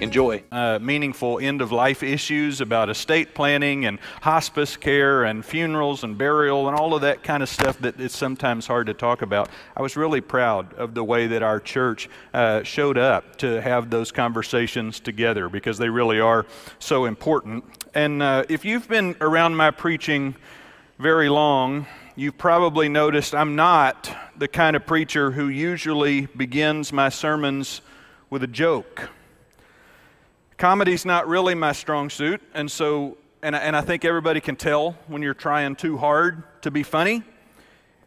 Enjoy. Meaningful end-of-life issues about estate planning and hospice care and funerals and burial and all of that kind of stuff that it's sometimes hard to talk about. I was really proud of the way that our church showed up to have those conversations together, because they really are so important. And if you've been around my preaching very long, you've probably noticed I'm not the kind of preacher who usually begins my sermons with a joke. Comedy's not really my strong suit, and I think everybody can tell when you're trying too hard to be funny.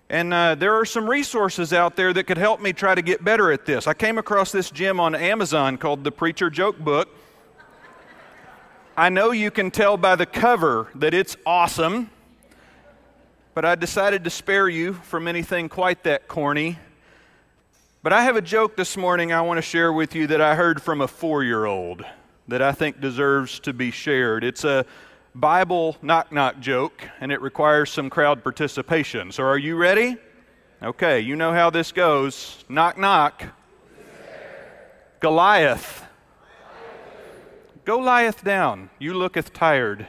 And there are some resources out there that could help me try to get better at this. I came across this gem on Amazon called The Preacher Joke Book. I know you can tell by the cover that it's awesome, but I decided to spare you from anything quite that corny. But I have a joke this morning I want to share with you that I heard from a 4-year-old. That I think deserves to be shared. It's a Bible knock-knock joke, and it requires some crowd participation. So are you ready? Okay, you know how this goes. Knock, knock. Goliath. Go lieth down. You looketh tired.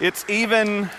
It's even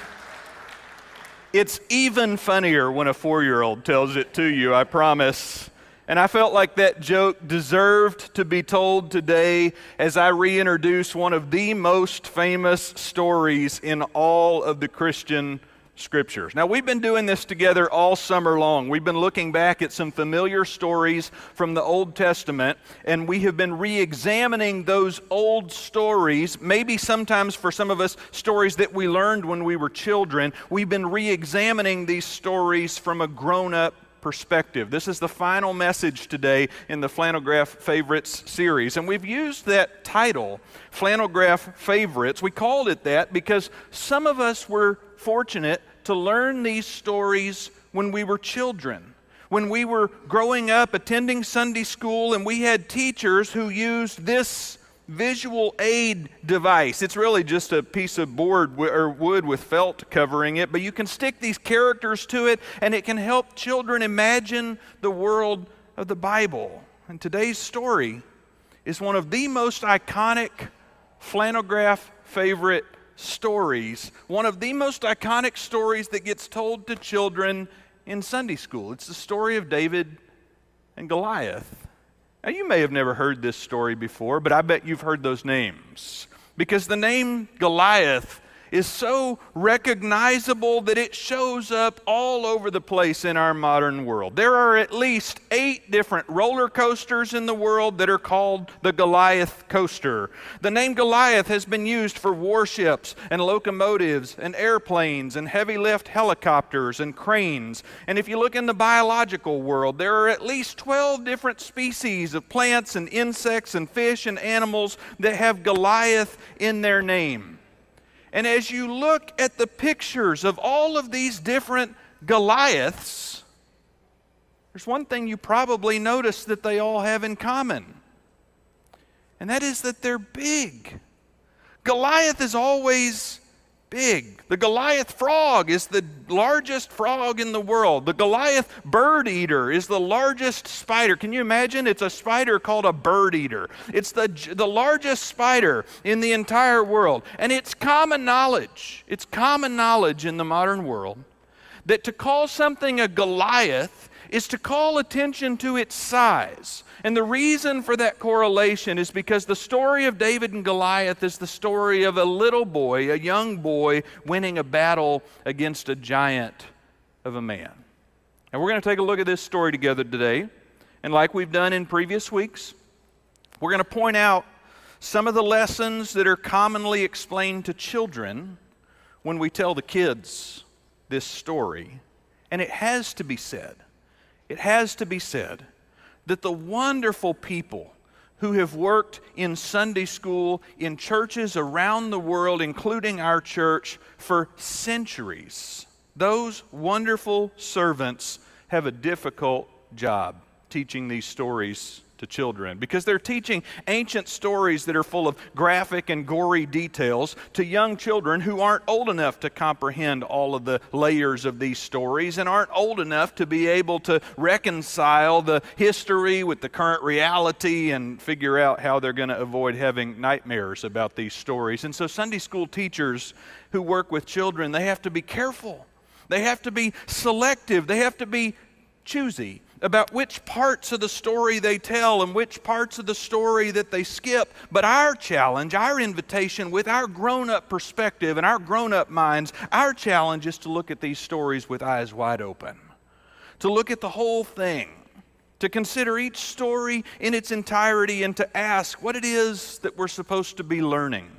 funnier when a 4-year-old tells it to you, I promise. And I felt like that joke deserved to be told today as I reintroduce one of the most famous stories in all of the Christian scriptures. Now, we've been doing this together all summer long. We've been looking back at some familiar stories from the Old Testament, and we have been re-examining those old stories, maybe sometimes for some of us stories that we learned when we were children. We've been re-examining these stories from a grown-up perspective. This is the final message today in the Flannelgraph Favorites series. And we've used that title, Flannelgraph Favorites. We called it that because some of us were fortunate to learn these stories when we were children. When we were growing up attending Sunday school, and we had teachers who used this visual aid device. It's really just a piece of board or wood with felt covering it, but you can stick these characters to it, and it can help children imagine the world of the Bible. And today's story is one of the most iconic Flannelgraph Favorite stories, one of the most iconic stories that gets told to children in Sunday school. It's the story of David and Goliath. Now, you may have never heard this story before, but I bet you've heard those names, because the name Goliath is so recognizable that it shows up all over the place in our modern world. There are at least 8 different roller coasters in the world that are called the Goliath Coaster. The name Goliath has been used for warships and locomotives and airplanes and heavy lift helicopters and cranes. And if you look in the biological world, there are at least 12 different species of plants and insects and fish and animals that have Goliath in their name. And as you look at the pictures of all of these different Goliaths, there's one thing you probably notice that they all have in common, and that is that they're big. Goliath is always big. The Goliath frog is the largest frog in the world. The Goliath bird eater is the largest spider. Can you imagine? It's a spider called a bird eater. It's the largest spider in the entire world. And it's common knowledge in the modern world that to call something a Goliath is to call attention to its size. And the reason for that correlation is because the story of David and Goliath is the story of a little boy, a young boy, winning a battle against a giant of a man. And we're going to take a look at this story together today. And like we've done in previous weeks, we're going to point out some of the lessons that are commonly explained to children when we tell the kids this story. And it has to be said. It has to be said that the wonderful people who have worked in Sunday school in churches around the world, including our church, for centuries. Those wonderful servants have a difficult job teaching these stories to children, because they're teaching ancient stories that are full of graphic and gory details to young children who aren't old enough to comprehend all of the layers of these stories and aren't old enough to be able to reconcile the history with the current reality and figure out how they're going to avoid having nightmares about these stories. And so Sunday school teachers who work with children, they have to be careful. They have to be selective. They have to be choosy about which parts of the story they tell and which parts of the story that they skip. But our challenge, our invitation with our grown-up perspective and our grown-up minds, our challenge is to look at these stories with eyes wide open, to look at the whole thing, to consider each story in its entirety and to ask what it is that we're supposed to be learning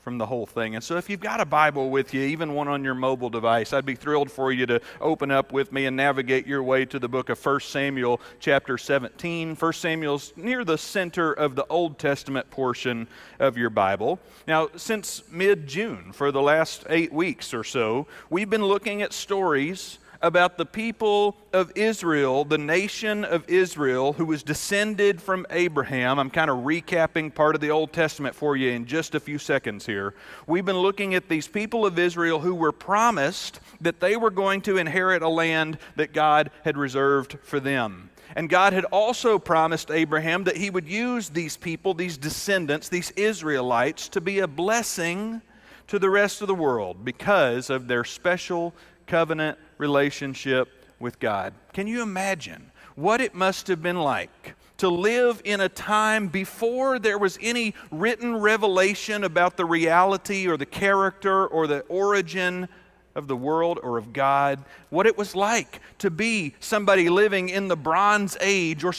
from the whole thing. And so if you've got a Bible with you, even one on your mobile device, I'd be thrilled for you to open up with me and navigate your way to the book of 1 Samuel chapter 17. 1 Samuel's near the center of the Old Testament portion of your Bible. Now, since mid-June, for the last 8 weeks or so, we've been looking at stories about the people of Israel, the nation of Israel, who was descended from Abraham. I'm kind of recapping part of the Old Testament for you in just a few seconds here. We've been looking at these people of Israel who were promised that they were going to inherit a land that God had reserved for them. And God had also promised Abraham that he would use these people, these descendants, these Israelites, to be a blessing to the rest of the world because of their special covenant relationship with God. Can you imagine what it must have been like to live in a time before there was any written revelation about the reality or the character or the origin of the world or of God? What it was like to be somebody living in the Bronze Age or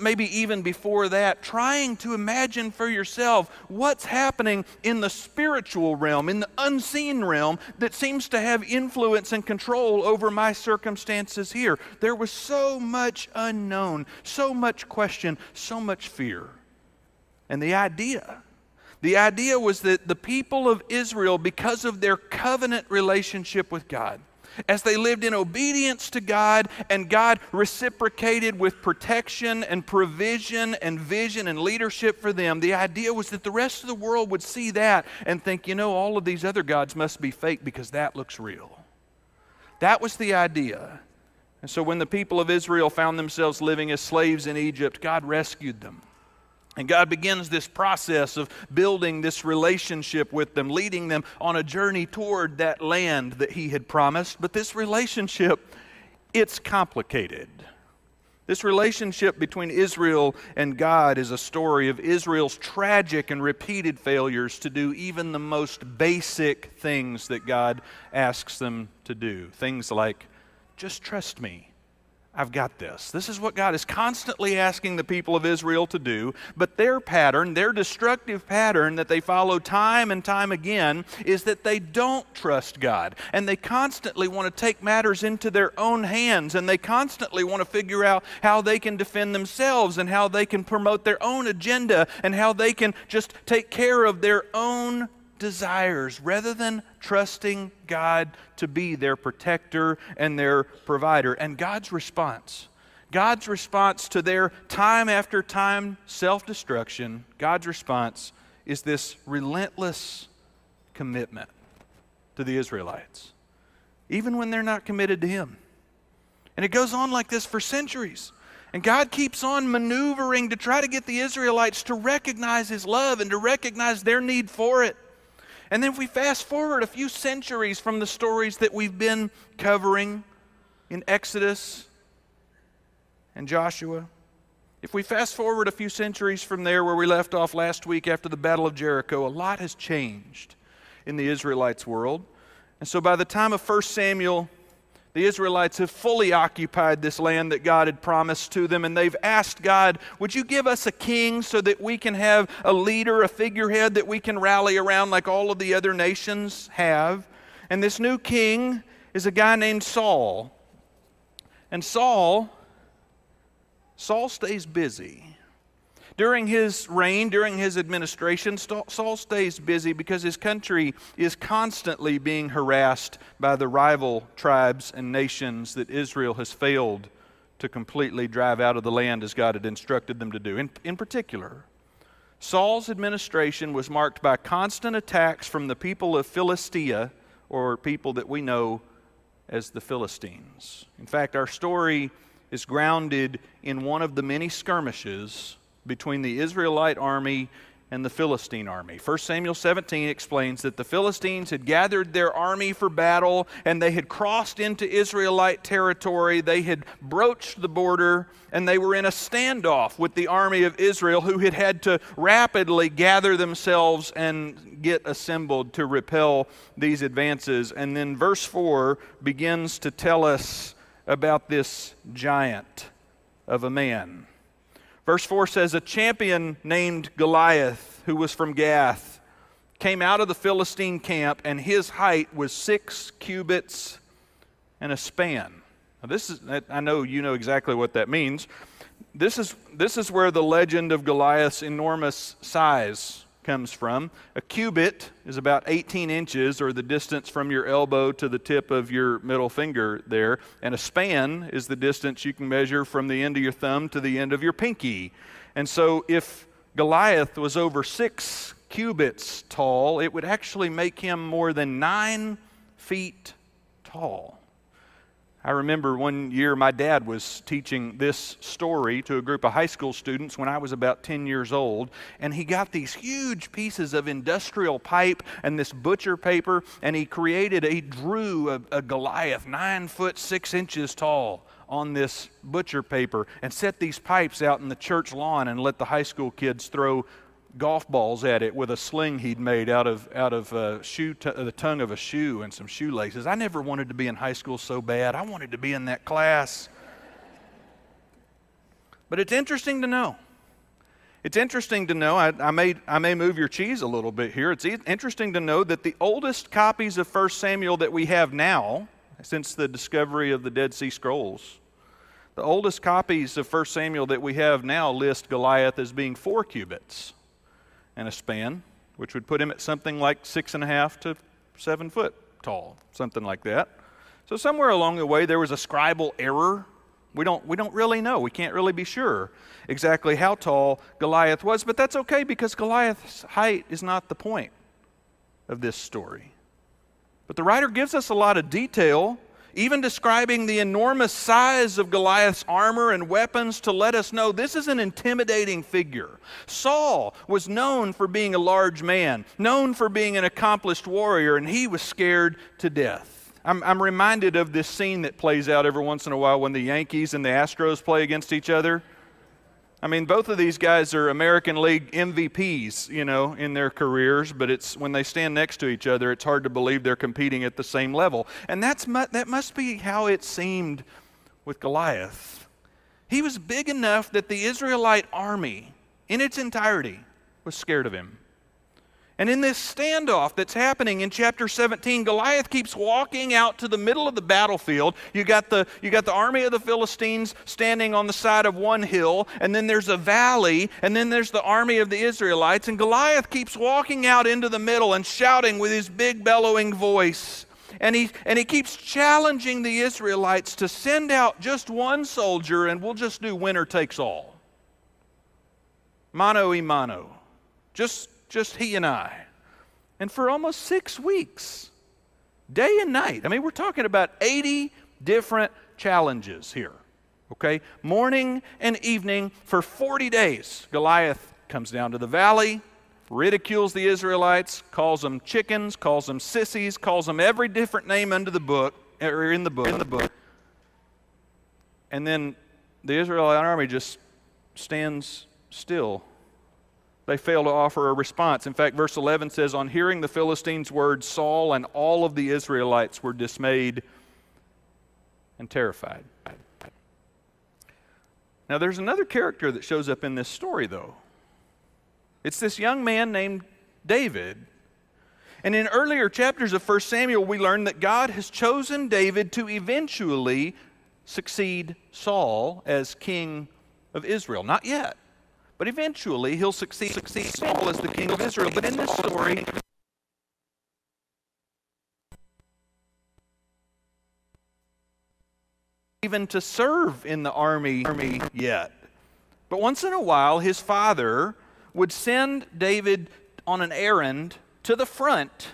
maybe even before that, trying to imagine for yourself what's happening in the spiritual realm, in the unseen realm that seems to have influence and control over my circumstances here. There was so much unknown, so much question, so much fear. And the idea was that the people of Israel, because of their covenant relationship with God, as they lived in obedience to God and God reciprocated with protection and provision and vision and leadership for them, the idea was that the rest of the world would see that and think, you know, all of these other gods must be fake because that looks real. That was the idea. And so when the people of Israel found themselves living as slaves in Egypt, God rescued them. And God begins this process of building this relationship with them, leading them on a journey toward that land that He had promised. But this relationship, it's complicated. This relationship between Israel and God is a story of Israel's tragic and repeated failures to do even the most basic things that God asks them to do. Things like, just trust me. I've got this. This is what God is constantly asking the people of Israel to do, but their pattern, their destructive pattern that they follow time and time again is that they don't trust God, and they constantly want to take matters into their own hands, and they constantly want to figure out how they can defend themselves and how they can promote their own agenda and how they can just take care of their own desires rather than trusting God to be their protector and their provider. And God's response to their time after time self-destruction, God's response is this relentless commitment to the Israelites, even when they're not committed to Him. And it goes on like this for centuries. And God keeps on maneuvering to try to get the Israelites to recognize His love and to recognize their need for it. And then if we fast forward a few centuries from the stories that we've been covering in Exodus and Joshua, if we fast forward a few centuries from there where we left off last week after the Battle of Jericho, a lot has changed in the Israelites' world. And so by the time of 1 Samuel, the Israelites have fully occupied this land that God had promised to them, and they've asked God, would you give us a king so that we can have a leader, a figurehead that we can rally around like all of the other nations have? And this new king is a guy named Saul. And Saul stays busy. During his reign, during his administration, Saul stays busy because his country is constantly being harassed by the rival tribes and nations that Israel has failed to completely drive out of the land as God had instructed them to do. In particular, Saul's administration was marked by constant attacks from the people of Philistia, or people that we know as the Philistines. In fact, our story is grounded in one of the many skirmishes between the Israelite army and the Philistine army. 1 Samuel 17 explains that the Philistines had gathered their army for battle, and they had crossed into Israelite territory. They had broached the border, and they were in a standoff with the army of Israel, who had had to rapidly gather themselves and get assembled to repel these advances. And then verse 4 begins to tell us about this giant of a man. Verse 4 says, a champion named Goliath, who was from Gath, came out of the Philistine camp, and his height was 6 cubits and a span. Now this is, I know you know exactly what that means. This is where the legend of Goliath's enormous size comes from. A cubit is about 18 inches, or the distance from your elbow to the tip of your middle finger there, and a span is the distance you can measure from the end of your thumb to the end of your pinky. And so if Goliath was over 6 cubits tall, it would actually make him more than 9 feet tall. I remember one year my dad was teaching this story to a group of high school students when I was about 10 years old, and he got these huge pieces of industrial pipe and this butcher paper, and he drew a Goliath 9 foot 6 inches tall on this butcher paper, and set these pipes out in the church lawn and let the high school kids throw golf balls at it with a sling he'd made out of the tongue of a shoe and some shoelaces. I never wanted to be in high school so bad. I wanted to be in that class. But it's interesting to know. It's interesting to know, I may move your cheese a little bit here. It's interesting to know that the oldest copies of 1 Samuel that we have now, since the discovery of the Dead Sea Scrolls, the oldest copies of 1 Samuel that we have now list Goliath as being 4 cubits. And a span, which would put him at something like 6.5 to 7 foot tall, something like that. So somewhere along the way there was a scribal error. We don't really know. We can't really be sure exactly how tall Goliath was, but that's okay, because Goliath's height is not the point of this story. But the writer gives us a lot of detail, even describing the enormous size of Goliath's armor and weapons, to let us know this is an intimidating figure. Saul was known for being a large man, known for being an accomplished warrior, and he was scared to death. I'm reminded of this scene that plays out every once in a while when the Yankees and the Astros play against each other. I mean, both of these guys are American League MVPs, you know, in their careers, but it's when they stand next to each other, it's hard to believe they're competing at the same level. And that must be how it seemed with Goliath. He was big enough that the Israelite army in its entirety was scared of him. And in this standoff that's happening in chapter 17, Goliath keeps walking out to the middle of the battlefield. You got the army of the Philistines standing on the side of one hill, and then there's a valley, and then there's the army of the Israelites, and Goliath keeps walking out into the middle and shouting with his big bellowing voice. And he keeps challenging the Israelites to send out just one soldier, and we'll just do winner takes all. Mano y mano. Just he and I. And for almost 6 weeks, day and night, I mean, we're talking about 80 different challenges here, okay? Morning and evening for 40 days. Goliath comes down to the valley, ridicules the Israelites, calls them chickens, calls them sissies, calls them every different name under the book, or in the book. And then the Israelite army just stands still. They fail to offer a response. In fact, verse 11 says, on hearing the Philistines' words, Saul and all of the Israelites were dismayed and terrified. Now, there's another character that shows up in this story, though. It's this young man named David. And in earlier chapters of 1 Samuel, we learn that God has chosen David to eventually succeed Saul as king of Israel. Not yet. But eventually, he'll succeed Saul as the king of Israel. But in this story, even to serve in the army yet. But once in a while, his father would send David on an errand to the front,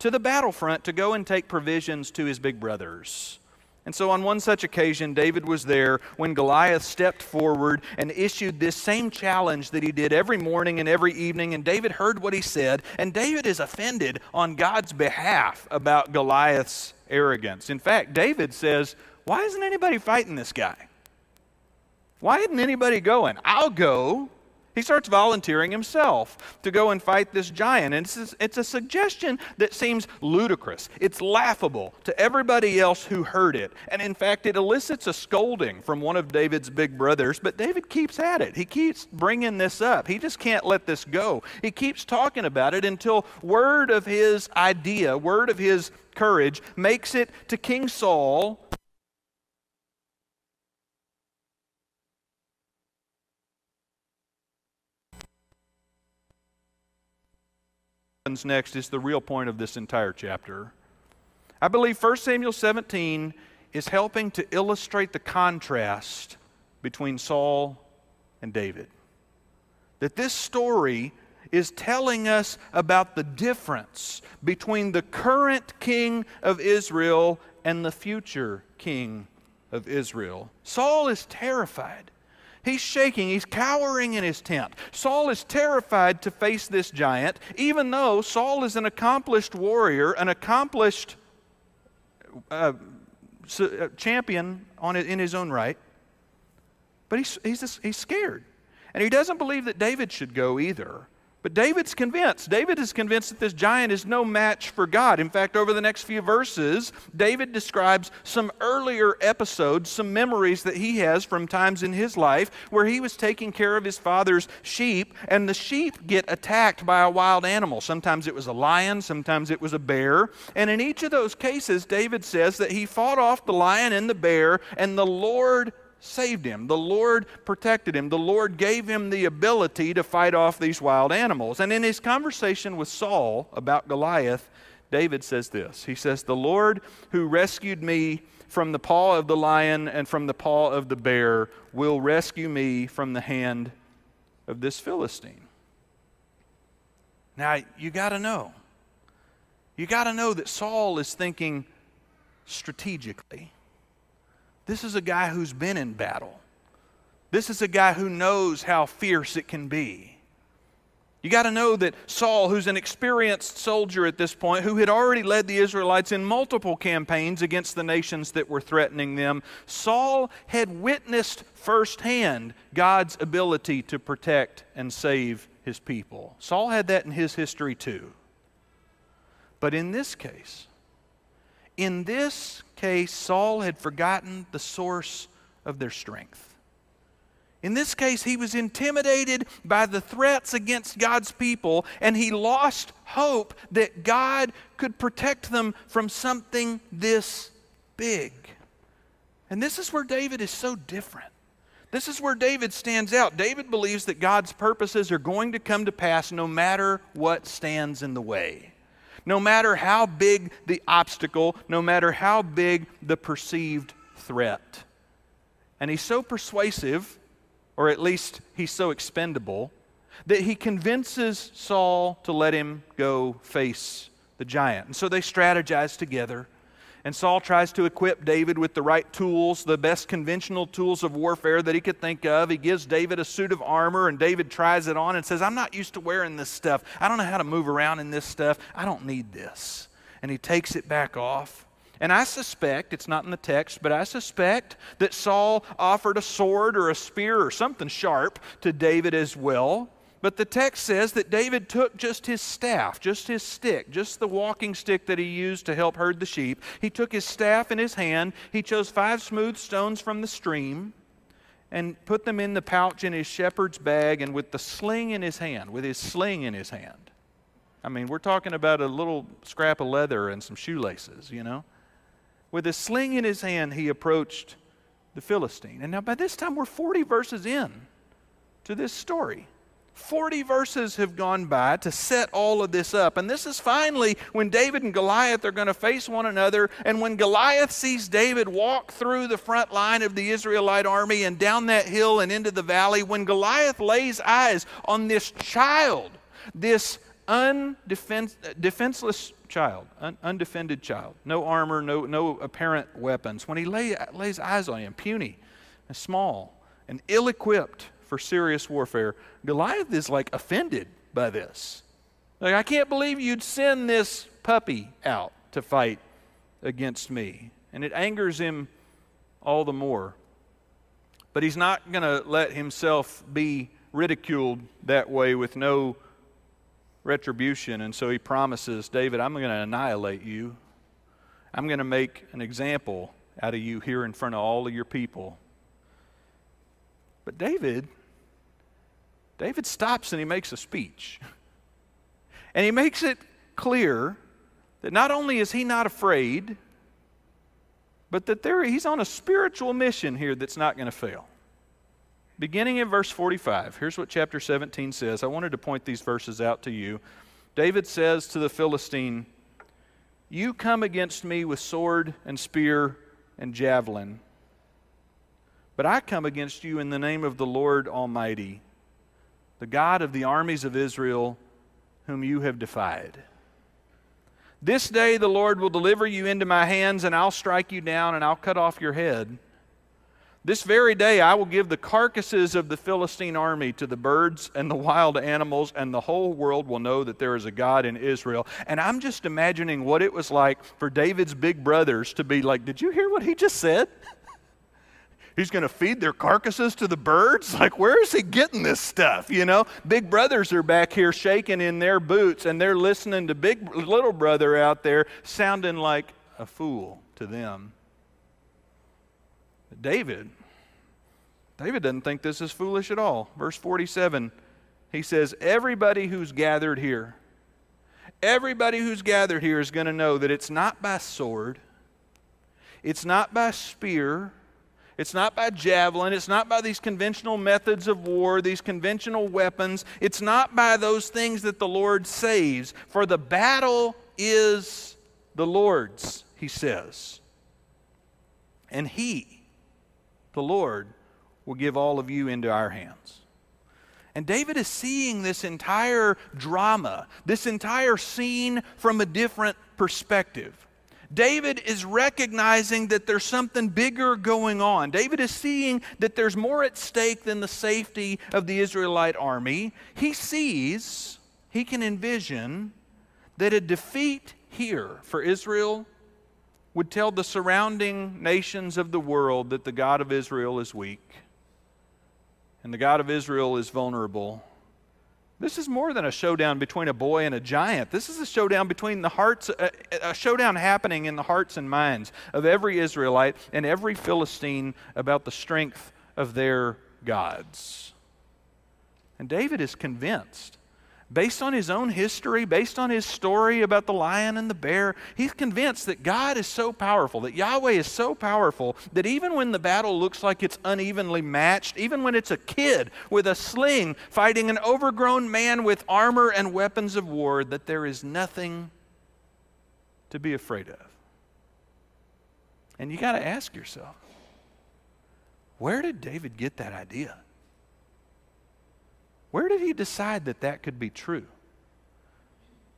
to the battlefront, to go and take provisions to his big brothers. And so on one such occasion, David was there when Goliath stepped forward and issued this same challenge that he did every morning and every evening, and David heard what he said, and David is offended on God's behalf about Goliath's arrogance. In fact, David says, "Why isn't anybody fighting this guy? Why isn't anybody going? I'll go." He starts volunteering himself to go and fight this giant. And it's a suggestion that seems ludicrous. It's laughable to everybody else who heard it. And in fact, it elicits a scolding from one of David's big brothers. But David keeps at it. He keeps bringing this up. He just can't let this go. He keeps talking about it until word of his idea, word of his courage, makes it to King Saul. Next is the real point of this entire chapter. I believe 1 Samuel 17 is helping to illustrate the contrast between Saul and David. That this story is telling us about the difference between the current king of Israel and the future king of Israel. Saul is terrified. He's shaking. He's cowering in his tent. Saul is terrified to face this giant, even though Saul is an accomplished warrior, an accomplished champion in his own right. But he's scared. And he doesn't believe that David should go either. But David's convinced. David is convinced that this giant is no match for God. In fact, over the next few verses, David describes some earlier episodes, some memories that he has from times in his life where he was taking care of his father's sheep, and the sheep get attacked by a wild animal. Sometimes it was a lion, sometimes it was a bear. And in each of those cases, David says that he fought off the lion and the bear, and the Lord saved him. The Lord protected him. The Lord gave him the ability to fight off these wild animals. And in his conversation with Saul about Goliath, David says this. He says, "The Lord who rescued me from the paw of the lion and from the paw of the bear will rescue me from the hand of this Philistine." Now, you got to know that Saul is thinking strategically. This is a guy who's been in battle. This is a guy who knows how fierce it can be. You got to know that Saul, who's an experienced soldier at this point, who had already led the Israelites in multiple campaigns against the nations that were threatening them, Saul had witnessed firsthand God's ability to protect and save his people. Saul had that in his history too. But in this case, Saul had forgotten the source of their strength. In this case, he was intimidated by the threats against God's people, and he lost hope that God could protect them from something this big. And this is where David is so different. This is where David stands out. David believes that God's purposes are going to come to pass no matter what stands in the way. No matter how big the obstacle, no matter how big the perceived threat. And he's so persuasive, or at least he's so expendable, that he convinces Saul to let him go face the giant. And so they strategize together. And Saul tries to equip David with the right tools, the best conventional tools of warfare that he could think of. He gives David a suit of armor, and David tries it on and says, "I'm not used to wearing this stuff. I don't know how to move around in this stuff. I don't need this." And he takes it back off. And I suspect, it's not in the text, but I suspect that Saul offered a sword or a spear or something sharp to David as well. But the text says that David took just his staff, just his stick, just the walking stick that he used to help herd the sheep. He took his staff in his hand. He chose 5 smooth stones from the stream and put them in the pouch in his shepherd's bag, and with the sling in his hand, I mean, we're talking about a little scrap of leather and some shoelaces, you know. With a sling in his hand, he approached the Philistine. And now by this time, we're 40 verses in. to this story. 40 verses have gone by to set all of this up. And this is finally when David and Goliath are going to face one another. And when Goliath sees David walk through the front line of the Israelite army and down that hill and into the valley, when Goliath lays eyes on this child, this defenseless child, undefended child, no armor, no apparent weapons, when he lays eyes on him, puny and small and ill-equipped for serious warfare, Goliath is like offended by this. Like, I can't believe you'd send this puppy out to fight against me. And it angers him all the more. But he's not going to let himself be ridiculed that way with no retribution. And so he promises, David, I'm going to annihilate you. I'm going to make an example out of you here in front of all of your people. But David stops and he makes a speech. And he makes it clear that not only is he not afraid, but that he's on a spiritual mission here that's not going to fail. Beginning in verse 45, here's what chapter 17 says. I wanted to point these verses out to you. David says to the Philistine, "You come against me with sword and spear and javelin, but I come against you in the name of the Lord Almighty, the God of the armies of Israel, whom you have defied. This day the Lord will deliver you into my hands, and I'll strike you down, and I'll cut off your head. This very day I will give the carcasses of the Philistine army to the birds and the wild animals, and the whole world will know that there is a God in Israel." And I'm just imagining what it was like for David's big brothers to be like, "Did you hear what he just said? He's going to feed their carcasses to the birds? Like, where is he getting this stuff, you know?" Big brothers are back here shaking in their boots, and they're listening to big little brother out there sounding like a fool to them. But David doesn't think this is foolish at all. Verse 47, he says, everybody who's gathered here is going to know that it's not by sword, it's not by spear, it's not by javelin. It's not by these conventional methods of war, these conventional weapons. It's not by those things that the Lord saves. For the battle is the Lord's, he says. And he, the Lord, will give all of you into our hands. And David is seeing this entire drama, this entire scene from a different perspective. David is recognizing that there's something bigger going on. David is seeing that there's more at stake than the safety of the Israelite army. He sees, he can envision, that a defeat here for Israel would tell the surrounding nations of the world that the God of Israel is weak and the God of Israel is vulnerable. This is more than a showdown between a boy and a giant. This is a showdown between the hearts, a showdown happening in the hearts and minds of every Israelite and every Philistine about the strength of their gods. And David is convinced, based on his own history, based on his story about the lion and the bear, he's convinced that God is so powerful, that Yahweh is so powerful, that even when the battle looks like it's unevenly matched, even when it's a kid with a sling fighting an overgrown man with armor and weapons of war, that there is nothing to be afraid of. And you got to ask yourself, where did David get that idea? Where did he decide that that could be true?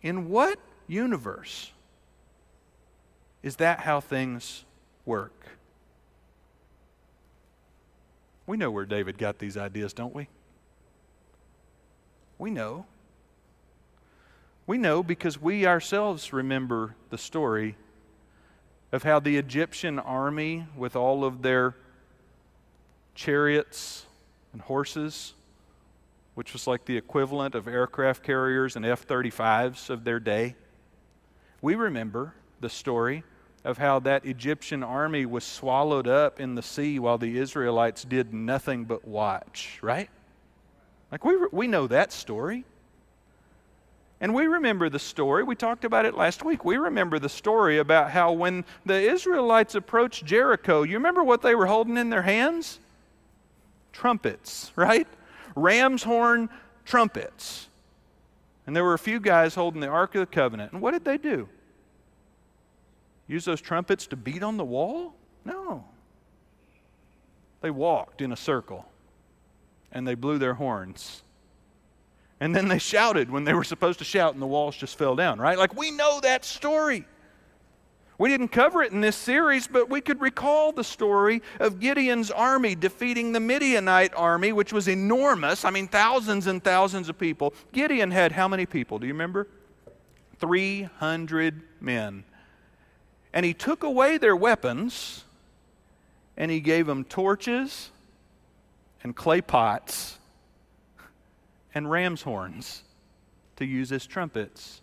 In what universe is that how things work? We know where David got these ideas, don't we? We know. We know because we ourselves remember the story of how the Egyptian army, with all of their chariots and horses, which was like the equivalent of aircraft carriers and F-35s of their day. We remember the story of how that Egyptian army was swallowed up in the sea while the Israelites did nothing but watch, right? Like we know that story. And we remember the story, we talked about it last week, we remember the story about how when the Israelites approached Jericho, you remember what they were holding in their hands? Trumpets, right? ram's horn trumpets. And there were a few guys holding the Ark of the Covenant. And what did they do? Use those trumpets to beat on the wall? No. They walked in a circle, and they blew their horns. And then they shouted when they were supposed to shout, and the walls just fell down, right? Like, we know that story. We didn't cover it in this series, but we could recall the story of Gideon's army defeating the Midianite army, which was enormous. I mean, thousands and thousands of people. Gideon had how many people? Do you remember? 300 men. And he took away their weapons, and he gave them torches and clay pots and ram's horns to use as trumpets.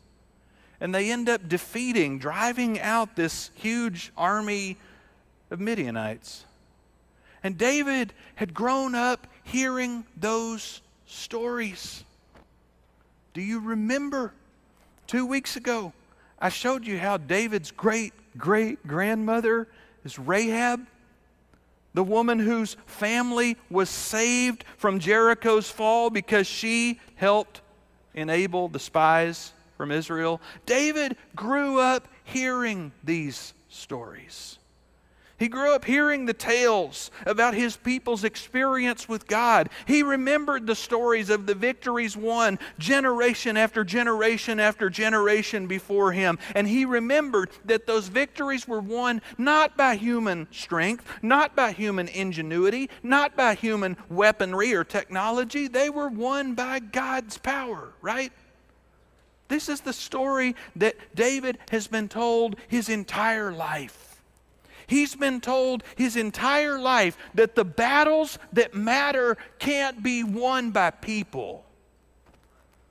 And they end up defeating, driving out this huge army of Midianites. And David had grown up hearing those stories. Do you remember 2 weeks ago? I showed you how David's great-great-grandmother is Rahab, the woman whose family was saved from Jericho's fall because she helped enable the spies from Israel. David grew up hearing these stories. He grew up hearing the tales about his people's experience with God. He remembered the stories of the victories won generation after generation after generation before him. And he remembered that those victories were won not by human strength, not by human ingenuity, not by human weaponry or technology. They were won by God's power, right? This is the story that David has been told his entire life. He's been told his entire life that the battles that matter can't be won by people.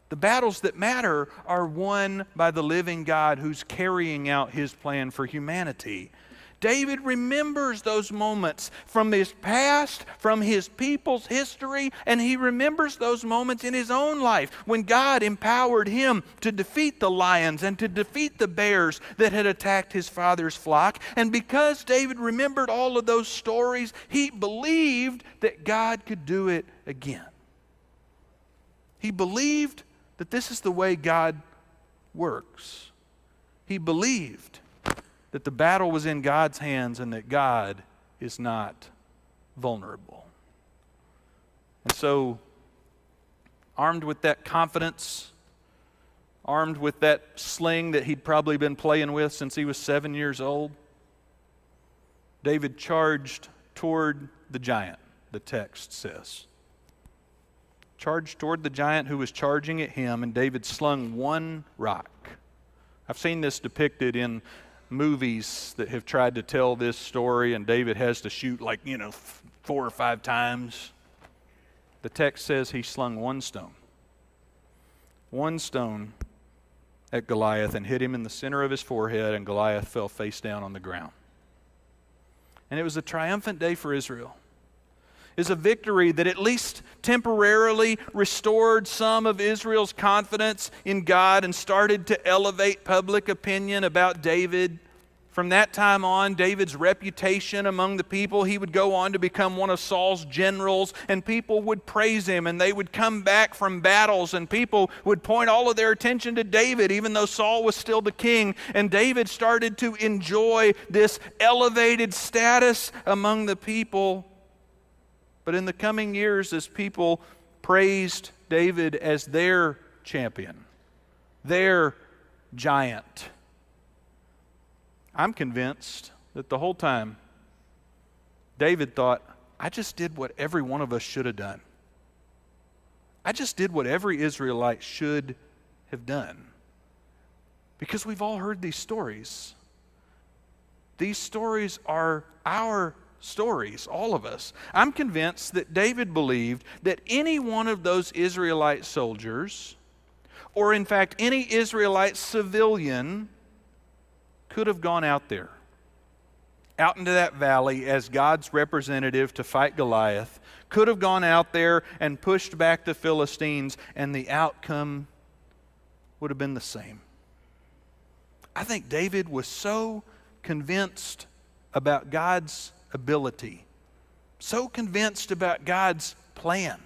The battles that matter are won by the living God who's carrying out his plan for humanity. David remembers those moments from his past, from his people's history, and he remembers those moments in his own life when God empowered him to defeat the lions and to defeat the bears that had attacked his father's flock. And because David remembered all of those stories, he believed that God could do it again. He believed that this is the way God works. He believed that the battle was in God's hands and that God is not vulnerable. And so, armed with that confidence, armed with that sling that he'd probably been playing with since he was 7 years old, David charged toward the giant, the text says. Charged toward the giant who was charging at him, and David slung one rock. I've seen this depicted in movies that have tried to tell this story, and David has to shoot, like, you know, 4 or 5 times. The text says he slung one stone at Goliath and hit him in the center of his forehead, and Goliath fell face down on the ground. And it was a triumphant day for Israel. Is a victory that at least temporarily restored some of Israel's confidence in God and started to elevate public opinion about David. From that time on, David's reputation among the people, he would go on to become one of Saul's generals, and people would praise him, and they would come back from battles, and people would point all of their attention to David, even though Saul was still the king. And David started to enjoy this elevated status among the people. But in the coming years, as people praised David as their champion, their giant, I'm convinced that the whole time David thought, I just did what every one of us should have done. I just did what every Israelite should have done. Because we've all heard these stories. These stories are our stories, all of us. I'm convinced that David believed that any one of those Israelite soldiers, or in fact any Israelite civilian, could have gone out there, out into that valley as God's representative to fight Goliath, could have gone out there and pushed back the Philistines, and the outcome would have been the same. I think David was so convinced about God's ability, so convinced about God's plan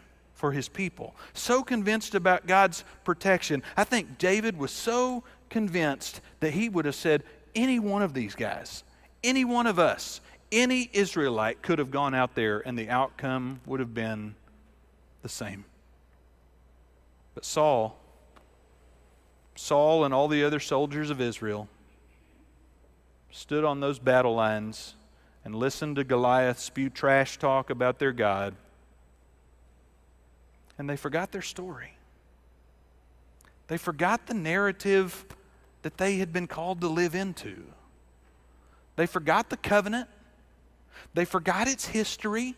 for his people, so convinced about God's protection. I think David was so convinced that he would have said, any one of these guys, any one of us, any Israelite could have gone out there and the outcome would have been the same. But Saul and all the other soldiers of Israel stood on those battle lines and listened to Goliath spew trash talk about their God, and they forgot their story. They forgot the narrative that they had been called to live into. They forgot the covenant. They forgot its history.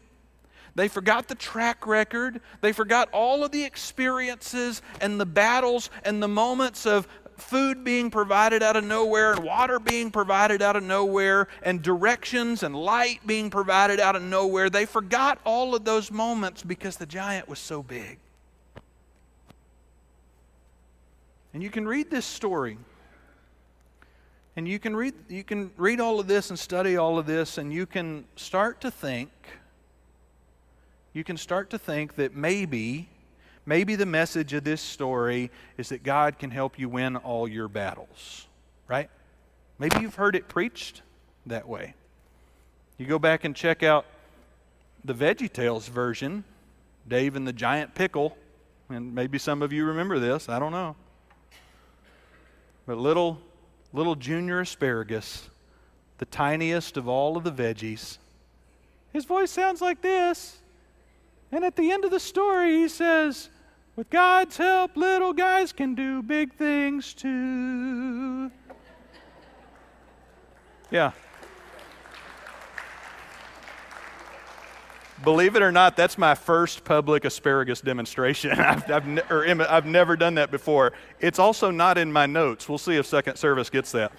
They forgot the track record. They forgot all of the experiences and the battles and the moments of food being provided out of nowhere and water being provided out of nowhere and directions and light being provided out of nowhere. They forgot all of those moments because the giant was so big. And you can read this story, and you can read all of this and study all of this, and you can start to think that maybe the message of this story is that God can help you win all your battles, right? Maybe you've heard it preached that way. You go back and check out the Veggie Tales version, Dave and the Giant Pickle, and maybe some of you remember this, I don't know. But little Junior Asparagus, the tiniest of all of the veggies, his voice sounds like this. And at the end of the story, he says, with God's help, little guys can do big things too. Yeah. Believe it or not, that's my first public asparagus demonstration. I've never done that before. It's also not in my notes. We'll see if second service gets that.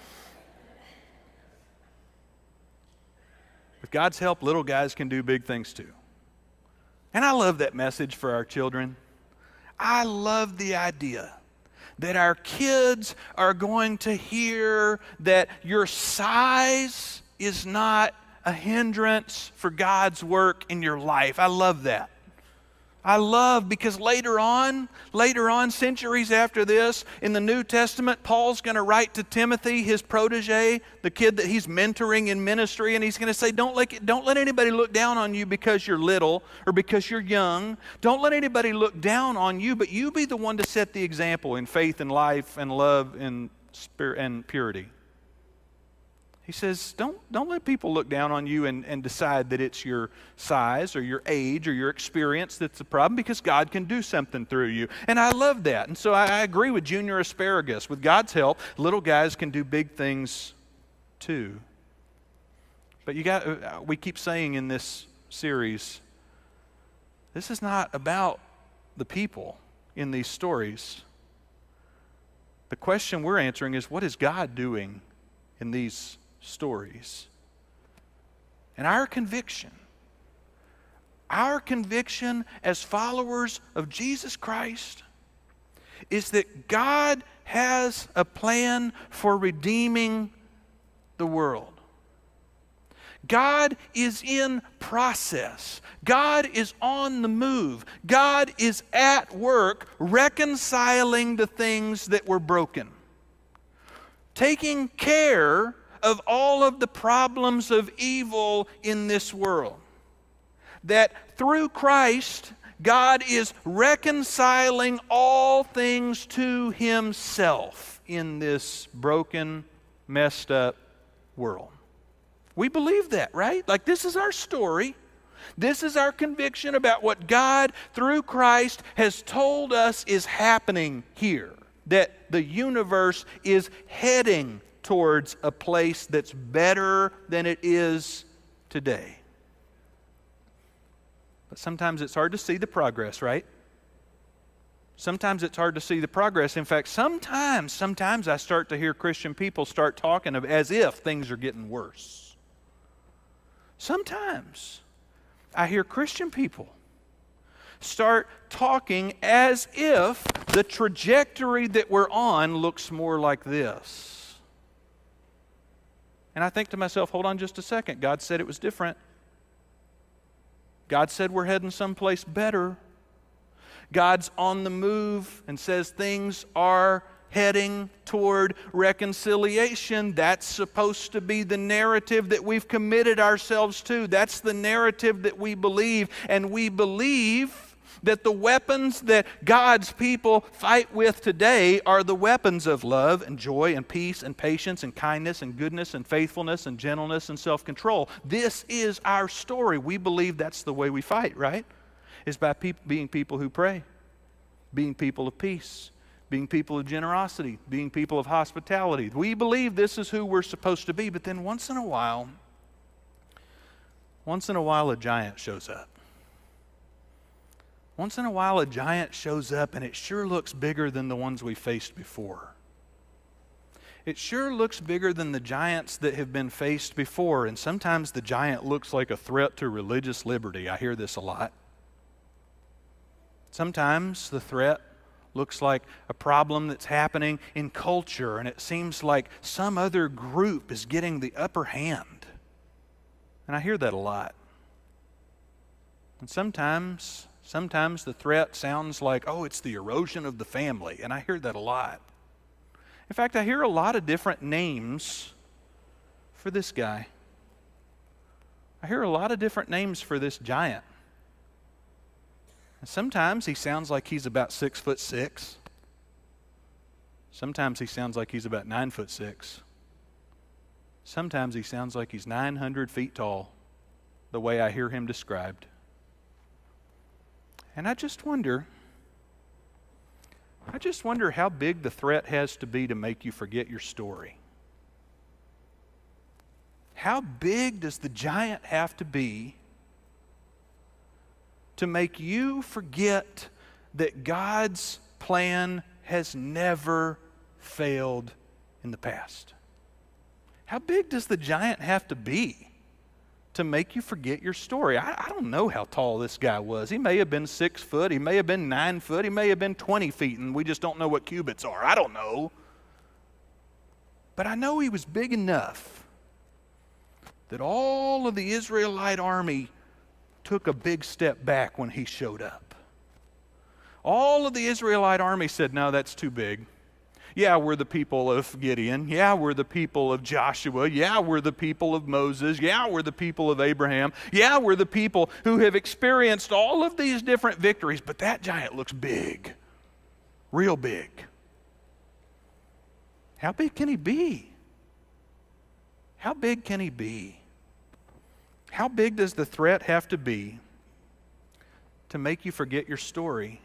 With God's help, little guys can do big things too. And I love that message for our children. I love the idea that our kids are going to hear that your size is not a hindrance for God's work in your life. I love that. I love, because later on, centuries after this, in the New Testament, Paul's going to write to Timothy, his protege, the kid that he's mentoring in ministry, and he's going to say, don't let anybody look down on you because you're little or because you're young. Don't let anybody look down on you, but you be the one to set the example in faith and life and love and spirit and purity. He says, don't let people look down on you and decide that it's your size or your age or your experience that's the problem, because God can do something through you. And I love that. And so I agree with Junior Asparagus. With God's help, little guys can do big things too. But we keep saying in this series, this is not about the people in these stories. The question we're answering is, what is God doing in these stories? And our conviction as followers of Jesus Christ is that God has a plan for redeeming the world. God is in process. God is on the move. God is at work reconciling the things that were broken, taking care of all of the problems of evil in this world. That through Christ, God is reconciling all things to himself in this broken, messed up world. We believe that, right? Like, this is our story. This is our conviction about what God, through Christ, has told us is happening here. That the universe is heading towards a place that's better than it is today. But sometimes it's hard to see the progress, right? Sometimes it's hard to see the progress. In fact, sometimes I start to hear Christian people start talking of as if things are getting worse. Sometimes I hear Christian people start talking as if the trajectory that we're on looks more like this. And I think to myself, hold on just a second. God said it was different. God said we're heading someplace better. God's on the move and says things are heading toward reconciliation. That's supposed to be the narrative that we've committed ourselves to. That's the narrative that we believe. And we believe that the weapons that God's people fight with today are the weapons of love and joy and peace and patience and kindness and goodness and faithfulness and gentleness and self-control. This is our story. We believe that's the way we fight, right? It's by being people who pray, being people of peace, being people of generosity, being people of hospitality. We believe this is who we're supposed to be, but then once in a while a giant shows up. Once in a while, a giant shows up, and it sure looks bigger than the ones we faced before. It sure looks bigger than the giants that have been faced before, and sometimes the giant looks like a threat to religious liberty. I hear this a lot. Sometimes the threat looks like a problem that's happening in culture, and it seems like some other group is getting the upper hand. And I hear that a lot. And sometimes the threat sounds like, oh, it's the erosion of the family, and I hear that a lot. In fact, I hear a lot of different names for this guy. I hear a lot of different names for this giant. And sometimes he sounds like he's about 6'6". Sometimes he sounds like he's about 9'6". Sometimes he sounds like he's 900 feet tall, the way I hear him described. And I just wonder how big the threat has to be to make you forget your story. How big does the giant have to be to make you forget that God's plan has never failed in the past? How big does the giant have to be to make you forget your story? I don't know how tall this guy was. He may have been 6 foot. He may have been 9 foot. He may have been 20 feet, and we just don't know what cubits are. I don't know. But I know he was big enough that all of the Israelite army took a big step back when he showed up. All of the Israelite army said, no, that's too big. Yeah, we're the people of Gideon. Yeah, we're the people of Joshua. Yeah, we're the people of Moses. Yeah, we're the people of Abraham. Yeah, we're the people who have experienced all of these different victories, but that giant looks big, real big. How big can he be? How big can he be? How big does the threat have to be to make you forget your story?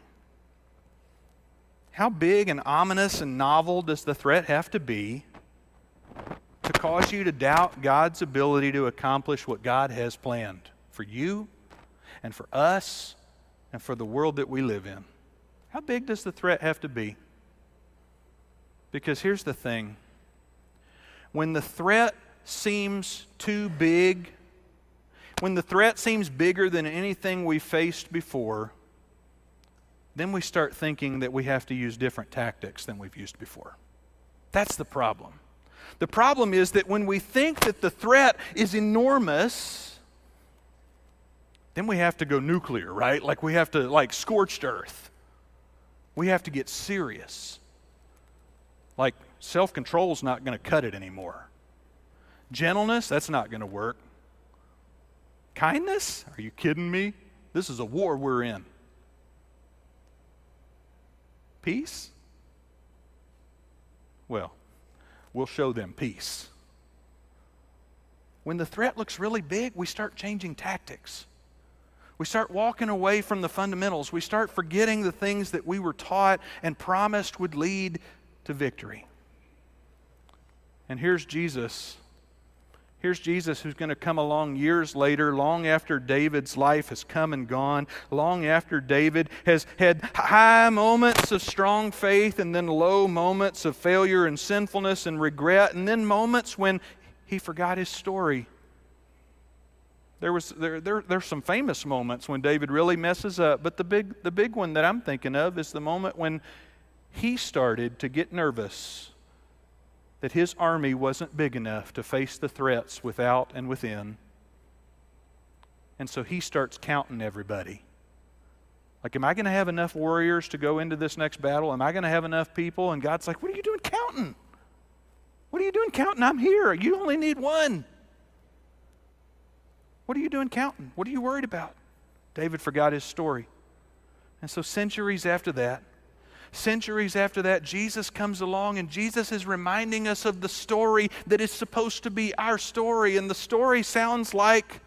How big and ominous and novel does the threat have to be to cause you to doubt God's ability to accomplish what God has planned for you and for us and for the world that we live in? How big does the threat have to be? Because here's the thing. When the threat seems too big, when the threat seems bigger than anything we faced before, then we start thinking that we have to use different tactics than we've used before. That's the problem. The problem is that when we think that the threat is enormous, then we have to go nuclear, right? Like we have to, like scorched earth. We have to get serious. Like self-control's not going to cut it anymore. Gentleness, that's not going to work. Kindness? Are you kidding me? This is a war we're in. Peace? Well, we'll show them peace. When the threat looks really big, we start changing tactics. We start walking away from the fundamentals. We start forgetting the things that we were taught and promised would lead to victory. And here's Jesus. Here's Jesus who's going to come along years later, long after David's life has come and gone, long after David has had high moments of strong faith and then low moments of failure and sinfulness and regret, and then moments when he forgot his story. There's some famous moments when David really messes up, but the big one that I'm thinking of is the moment when he started to get nervous that his army wasn't big enough to face the threats without and within. And so he starts counting everybody. Like, am I going to have enough warriors to go into this next battle? Am I going to have enough people? And God's like, what are you doing counting? What are you doing counting? I'm here. You only need one. What are you doing counting? What are you worried about? David forgot his story. And so centuries after that, Jesus comes along, and Jesus is reminding us of the story that is supposed to be our story. And the story sounds like,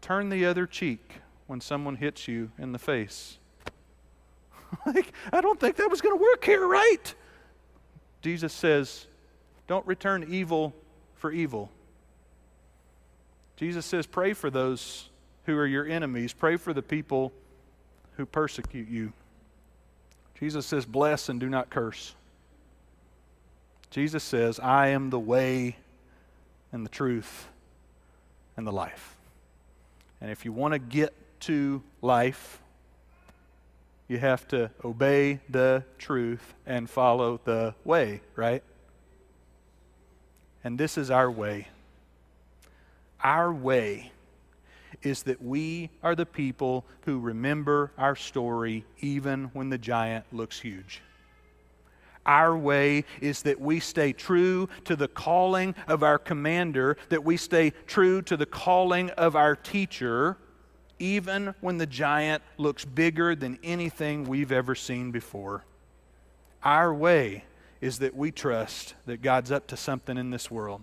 turn the other cheek when someone hits you in the face. Like, I don't think that was going to work here, right? Jesus says, don't return evil for evil. Jesus says, pray for those who are your enemies. Pray for the people who persecute you. Jesus says, bless and do not curse. Jesus says, I am the way and the truth and the life. And if you want to get to life, you have to obey the truth and follow the way, right? And this is our way. Our way is that we are the people who remember our story even when the giant looks huge. Our way is that we stay true to the calling of our commander, that we stay true to the calling of our teacher, even when the giant looks bigger than anything we've ever seen before. Our way is that we trust that God's up to something in this world.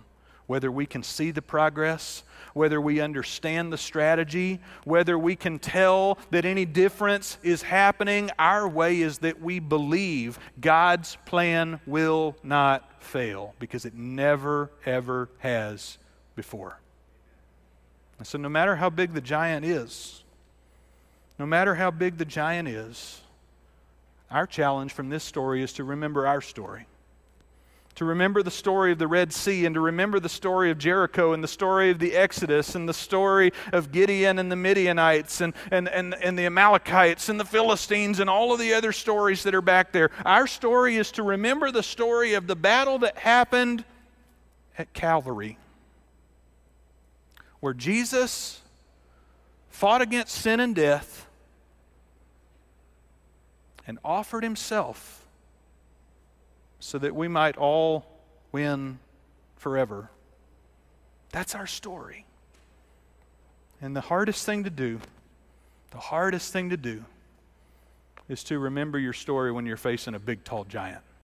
Whether we can see the progress, whether we understand the strategy, whether we can tell that any difference is happening, our way is that we believe God's plan will not fail, because it never, ever has before. And so no matter how big the giant is, our challenge from this story is to remember our story. To remember the story of the Red Sea, and to remember the story of Jericho, and the story of the Exodus, and the story of Gideon and the Midianites, and the Amalekites and the Philistines, and all of the other stories that are back there. Our story is to remember the story of the battle that happened at Calvary, where Jesus fought against sin and death and offered himself so that we might all win forever. That's our story. And the hardest thing to do is to remember your story when you're facing a big, tall giant.